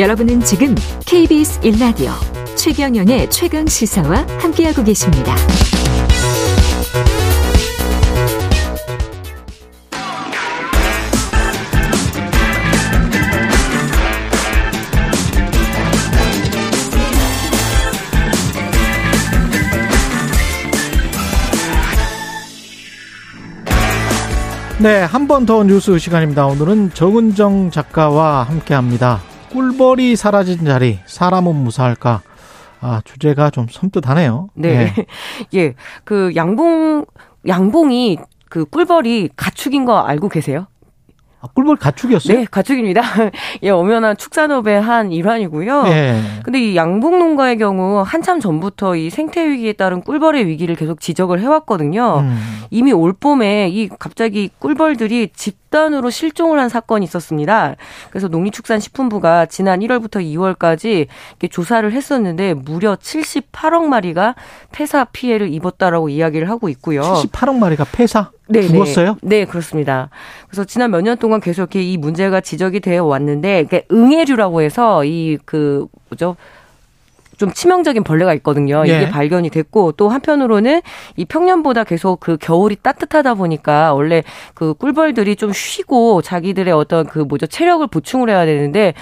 여러분은 지금 KBS 1라디오 최경영의 최강 시사와 함께하고 계십니다. 네, 한 번 더 뉴스 시간입니다. 오늘은 정은정 작가와 함께합니다. 꿀벌이 사라진 자리, 사람은 무사할까? 아, 주제가 좀 섬뜩하네요. 네, 예, 예, 그 양봉이 그 꿀벌이 가축인 거 알고 계세요? 아, 꿀벌 가축이었어요? 네, 가축입니다. 예, 엄연한 축산업의 한 일환이고요. 네. 근데 이 양봉 농가의 경우 한참 전부터 이 생태 위기에 따른 꿀벌의 위기를 계속 지적을 해왔거든요. 이미 올 봄에 이 갑자기 꿀벌들이 집단으로 실종을 한 사건이 있었습니다. 그래서 농림축산식품부가 지난 1월부터 2월까지 이렇게 조사를 했었는데 무려 78억 마리가 폐사 피해를 입었다라고 이야기를 하고 있고요. 78억 마리가 폐사? 네, 죽었어요? 네, 그렇습니다. 그래서 지난 몇 년 동안 계속 이렇게 이 문제가 지적이 되어 왔는데, 그러니까 응애류라고 해서 이 그 뭐죠? 좀 치명적인 벌레가 있거든요. 이게 예. 발견이 됐고 또 한편으로는 이 평년보다 계속 그 겨울이 따뜻하다 보니까 원래 그 꿀벌들이 좀 쉬고 자기들의 어떤 그 뭐죠 체력을 보충을 해야 되는데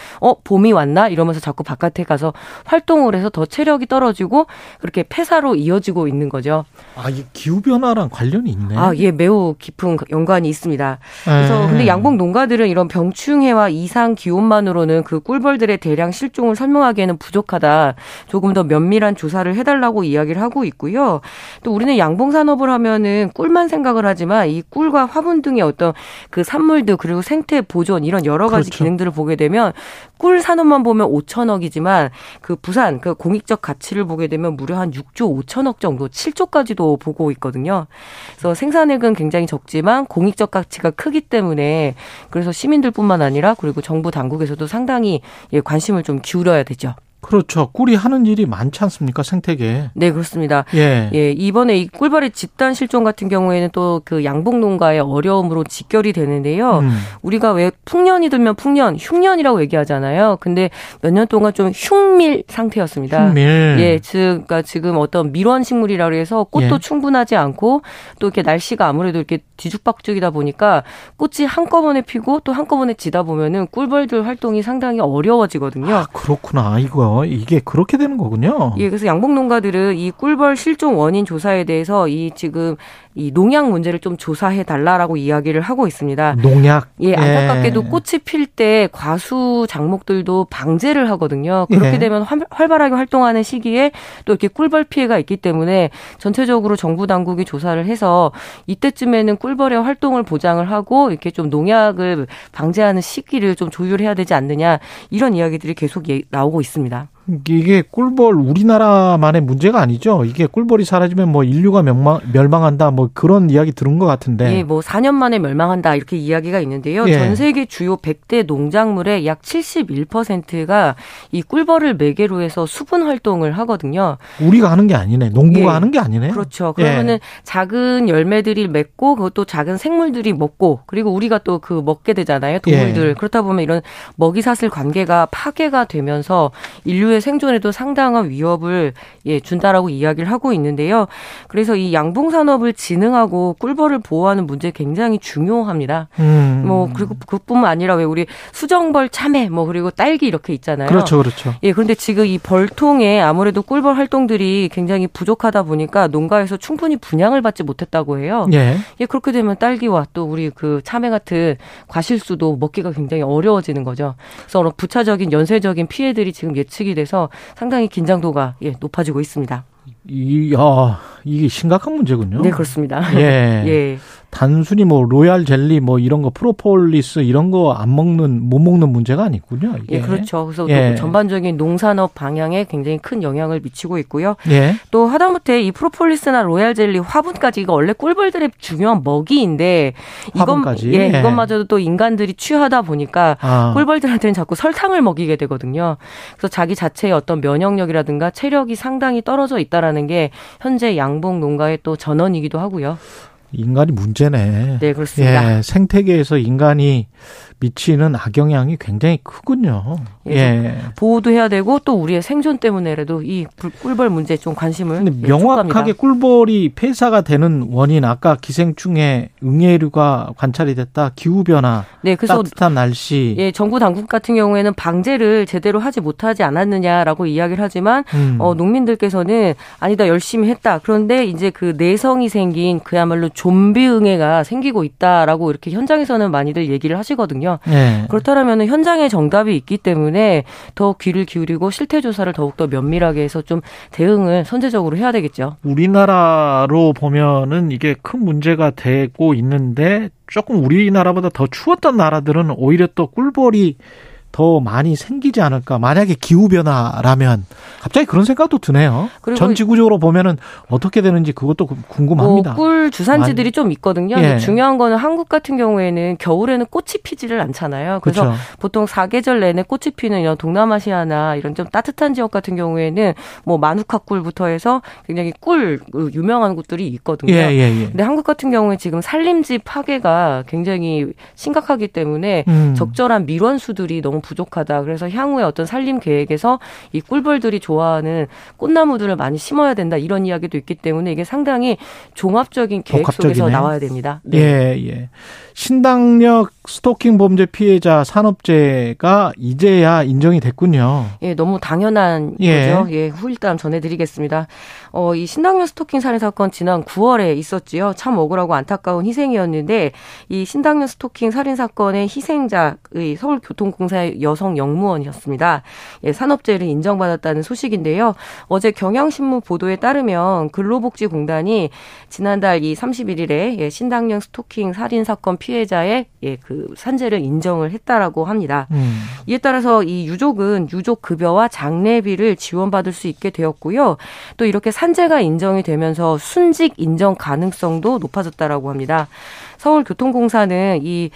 봄이 왔나 이러면서 자꾸 바깥에 가서 활동을 해서 더 체력이 떨어지고 그렇게 폐사로 이어지고 있는 거죠. 아, 이 기후 변화랑 관련이 있네. 아, 예, 매우 깊은 연관이 있습니다. 그래서 근데 양봉 농가들은 이런 병충해와 이상 기온만으로는 그 꿀벌들의 대량 실종을 설명하기에는 부족하다. 조금 더 면밀한 조사를 해달라고 이야기를 하고 있고요. 또 우리는 양봉산업을 하면은 꿀만 생각을 하지만 이 꿀과 화분 등의 어떤 그 산물들 그리고 생태 보존 이런 여러 가지 그렇죠. 기능들을 보게 되면 꿀 산업만 보면 5천억이지만 그 부산 그 공익적 가치를 보게 되면 무려 한 6조 5천억 정도 7조까지도 보고 있거든요. 그래서 생산액은 굉장히 적지만 공익적 가치가 크기 때문에 그래서 시민들뿐만 아니라 그리고 정부 당국에서도 상당히 관심을 좀 기울여야 되죠. 그렇죠. 꿀이 하는 일이 많지 않습니까? 생태계에. 네, 그렇습니다. 예. 예, 이번에 이 꿀벌의 집단 실종 같은 경우에는 또 그 양봉 농가의 어려움으로 직결이 되는데요. 우리가 왜 풍년이 들면 풍년, 흉년이라고 얘기하잖아요. 근데 몇 년 동안 좀 흉밀 상태였습니다. 흉밀. 예, 즉, 그러니까 지금 어떤 밀원 식물이라고 해서 꽃도 예. 충분하지 않고 또 이렇게 날씨가 아무래도 이렇게 뒤죽박죽이다 보니까 꽃이 한꺼번에 피고 또 한꺼번에 지다 보면은 꿀벌들 활동이 상당히 어려워지거든요. 아, 그렇구나. 이거 이게 그렇게 되는 거군요. 예, 그래서 양봉 농가들은 이 꿀벌 실종 원인 조사에 대해서 이 지금 이 농약 문제를 좀 조사해 달라라고 이야기를 하고 있습니다. 농약. 예, 안타깝게도 예. 꽃이 필 때 과수 작목들도 방제를 하거든요. 그렇게 예. 되면 활발하게 활동하는 시기에 또 이렇게 꿀벌 피해가 있기 때문에 전체적으로 정부 당국이 조사를 해서 이때쯤에는 꿀벌의 활동을 보장을 하고 이렇게 좀 농약을 방제하는 시기를 좀 조율해야 되지 않느냐 이런 이야기들이 계속 나오고 있습니다. 이게 꿀벌 우리나라만의 문제가 아니죠. 이게 꿀벌이 사라지면 뭐 인류가 멸망한다 뭐 그런 이야기 들은 것 같은데. 예, 뭐 4년 만에 멸망한다 이렇게 이야기가 있는데요. 예. 전 세계 주요 100대 농작물의 약 71%가 이 꿀벌을 매개로 해서 수분 활동을 하거든요. 우리가 하는 게 아니네. 농부가 예. 하는 게 아니네. 그렇죠. 그러면은 예. 작은 열매들이 맺고 그것도 작은 생물들이 먹고 그리고 우리가 또 그 먹게 되잖아요. 동물들. 예. 그렇다 보면 이런 먹이사슬 관계가 파괴가 되면서 인류의 생존에도 상당한 위협을 예, 준다라고 이야기를 하고 있는데요. 그래서 이 양봉산업을 진흥하고 꿀벌을 보호하는 문제 굉장히 중요합니다. 뭐 그리고 그뿐만 아니라 왜 우리 수정벌 참외 뭐 그리고 딸기 이렇게 있잖아요. 그렇죠, 그렇죠. 예, 그런데 지금 이 벌통에 아무래도 꿀벌 활동들이 굉장히 부족하다 보니까 농가에서 충분히 분양을 받지 못했다고 해요. 예. 예, 그렇게 되면 딸기와 또 우리 그 참외 같은 과실수도 먹기가 굉장히 어려워지는 거죠. 그래서 부차적인 연쇄적인 피해들이 지금 예측이 돼서. 상당히 긴장도가 예, 높아지고 있습니다. 이게 심각한 문제군요. 네, 그렇습니다. 예. 예. 단순히 뭐 로얄 젤리 뭐 이런 거 프로폴리스 이런 거 못 먹는 문제가 아니군요. 이게. 예, 그렇죠. 그래서 예. 전반적인 농산업 방향에 굉장히 큰 영향을 미치고 있고요. 예. 또 하다못해 이 프로폴리스나 로얄 젤리 화분까지 이거 원래 꿀벌들의 중요한 먹이인데 화분까지. 이건 예, 이것마저도 또 인간들이 취하다 보니까 아. 꿀벌들한테는 자꾸 설탕을 먹이게 되거든요. 그래서 자기 자체의 어떤 면역력이라든가 체력이 상당히 떨어져 있다라는 게 현재 양봉 농가의 또 전원이기도 하고요. 인간이 문제네. 네, 그렇습니다. 예, 생태계에서 인간이 미치는 악영향이 굉장히 크군요. 예, 예. 보호도 해야 되고 또 우리의 생존 때문에라도 이 꿀벌 문제에 좀 관심을 근데 명확하게 꿀벌이 폐사가 되는 원인 아까 기생충의 응애류가 관찰이 됐다. 기후변화, 네, 그래서 따뜻한 날씨. 예, 정부 당국 같은 경우에는 방제를 제대로 하지 못하지 않았느냐라고 이야기를 하지만 농민들께서는 아니다 열심히 했다. 그런데 이제 그 내성이 생긴 그야말로 좀비 응애가 생기고 있다라고 이렇게 현장에서는 많이들 얘기를 하시거든요. 네. 그렇다면 현장에 정답이 있기 때문에 더 귀를 기울이고 실태 조사를 더욱더 면밀하게 해서 좀 대응을 선제적으로 해야 되겠죠. 우리나라로 보면은 이게 큰 문제가 되고 있는데 조금 우리나라보다 더 추웠던 나라들은 오히려 또 꿀벌이 더 많이 생기지 않을까. 만약에 기후변화라면 갑자기 그런 생각도 드네요. 전 지구적으로 보면은 어떻게 되는지 그것도 궁금합니다. 꿀 주산지들이 많이. 좀 있거든요. 예. 중요한 거는 한국 같은 경우에는 겨울에는 꽃이 피지를 않잖아요. 그래서 그렇죠. 보통 사계절 내내 꽃이 피는 이런 동남아시아나 이런 좀 따뜻한 지역 같은 경우에는 뭐 마누카 꿀부터 해서 굉장히 꿀 유명한 곳들이 있거든요. 예. 근데 한국 같은 경우에 지금 산림지 파괴가 굉장히 심각하기 때문에 적절한 밀원수들이 너무 부족하다. 그래서 향후에 어떤 산림 계획에서 이 꿀벌들이 좋아하는 꽃나무들을 많이 심어야 된다. 이런 이야기도 있기 때문에 이게 상당히 종합적인 계획 복합적이네요. 속에서 나와야 됩니다. 네. 예. 신당역 스토킹 범죄 피해자 산업재해가 이제야 인정이 됐군요. 예, 너무 당연한 거죠. 예, 후일담 전해드리겠습니다. 이 신당역 스토킹 살인 사건 지난 9월에 있었지요. 참 억울하고 안타까운 희생이었는데 이 신당역 스토킹 살인 사건의 희생자의 서울 교통공사 여성 영무원이었습니다. 예, 산업재해를 인정받았다는 소식인데요. 어제 경향신문 보도에 따르면 근로복지공단이 지난달 31일에 예, 신당역 스토킹 살인 사건 피해자의 예, 그 산재를 인정을 했다라고 합니다. 이에 따라서 이 유족은 유족 급여와 장례비를 지원받을 수 있게 되었고요. 또 이렇게 산재가 인정이 되면서 순직 인정 가능성도 높아졌다라고 합니다. 서울교통공사는 이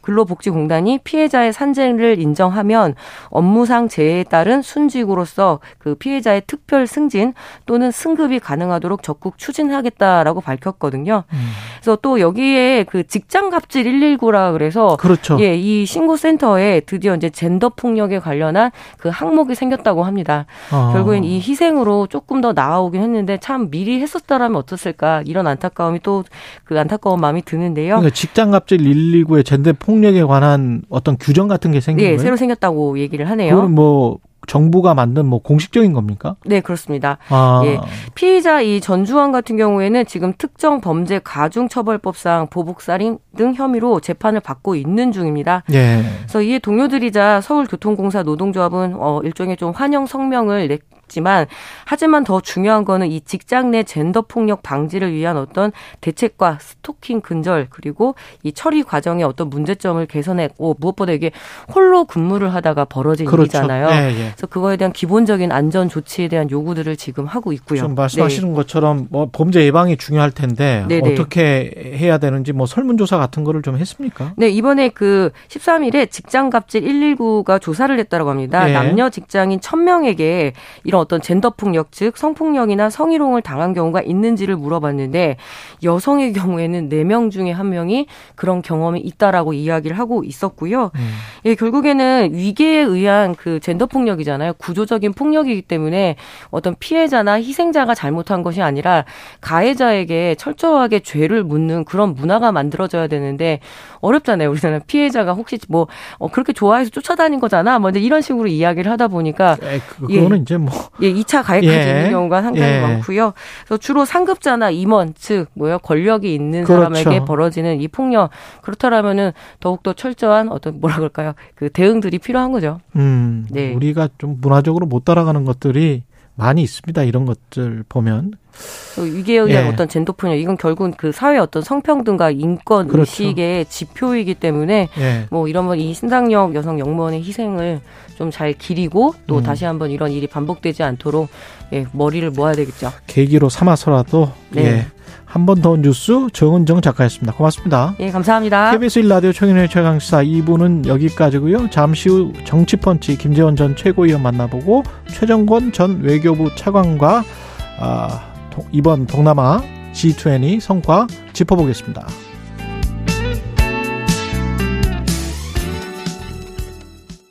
근로복지공단이 피해자의 산재를 인정하면 업무상 재해에 따른 순직으로서 그 피해자의 특별 승진 또는 승급이 가능하도록 적극 추진하겠다라고 밝혔거든요. 그래서 또 여기에 그 직장갑질 119라 그래서 그렇죠. 예, 이 신고센터에 드디어 이제 젠더 폭력에 관련한 그 항목이 생겼다고 합니다. 결국엔 이 희생으로 조금 더 나아오긴 했는데 참 미리 했었다라면 어땠을까 이런 안타까움이 또 그 안타까운 마음이 드는데요. 그러니까 직장갑질 119의 젠더 폭력에 관한 어떤 규정 같은 게 생긴 거예요? 네, 새로 생겼다고 얘기를 하네요. 그건 뭐 정부가 만든 뭐 공식적인 겁니까? 네, 그렇습니다. 예, 피의자 이 전주환 같은 경우에는 지금 특정 범죄 가중처벌법상 보복살인 등 혐의로 재판을 받고 있는 중입니다. 예. 그래서 이에 동료들이자 서울교통공사 노동조합은 일종의 좀 환영 성명을 하지만 더 중요한 거는 이 직장 내 젠더 폭력 방지를 위한 어떤 대책과 스토킹 근절 그리고 이 처리 과정의 어떤 문제점을 개선했고 무엇보다 이게 홀로 근무를 하다가 벌어진 그렇죠. 일이잖아요. 예. 그래서 그거에 대한 기본적인 안전 조치에 대한 요구들을 지금 하고 있고요. 지금 말씀하시는 것처럼 뭐 범죄 예방이 중요할 텐데 어떻게 해야 되는지 뭐 설문조사 같은 거를 좀 했습니까? 네, 이번에 그 13일에 직장갑질 119가 조사를 했다고 합니다. 예. 남녀 직장인 1000명에게 이런 어떤 젠더폭력 즉 성폭력이나 성희롱을 당한 경우가 있는지를 물어봤는데 여성의 경우에는 4명 중에 1명이 그런 경험이 있다라고 이야기를 하고 있었고요. 예, 결국에는 위계에 의한 그 젠더폭력이잖아요. 구조적인 폭력이기 때문에 어떤 피해자나 희생자가 잘못한 것이 아니라 가해자에게 철저하게 죄를 묻는 그런 문화가 만들어져야 되는데 어렵잖아요. 우리나라 피해자가 혹시 뭐 그렇게 좋아해서 쫓아다닌 거잖아. 뭐 이런 식으로 이야기를 하다 보니까 그거는 이제 뭐 예, 2차 가해까지 있는 경우가 상당히 많고요. 그래서 주로 상급자나 임원, 즉 권력이 있는 그렇죠. 사람에게 벌어지는 이 폭력. 그렇다라면은 더욱더 철저한 어떤 뭐라 그럴까요? 그 대응들이 필요한 거죠. 네. 우리가 좀 문화적으로 못 따라가는 것들이 많이 있습니다. 이런 것들 보면. 위계에 의한 어떤 젠더 폭력 이건 결국은 그 사회 어떤 성평등과 인권 그렇죠. 의식의 지표이기 때문에 뭐 이런 이 신당역 여성 영무원의 희생을 좀 잘 기리고 또 다시 한번 이런 일이 반복되지 않도록 예, 머리를 모아야 되겠죠. 계기로 삼아서라도 한 번 더 뉴스 정은정 작가였습니다. 고맙습니다. 예, 감사합니다. KBS 1 라디오 청년의 최강시사 2부는 여기까지고요. 잠시 후 정치펀치 김재원 전 최고위원 만나보고 최정권 전 외교부 차관과 이번 동남아 G20 성과 짚어보겠습니다.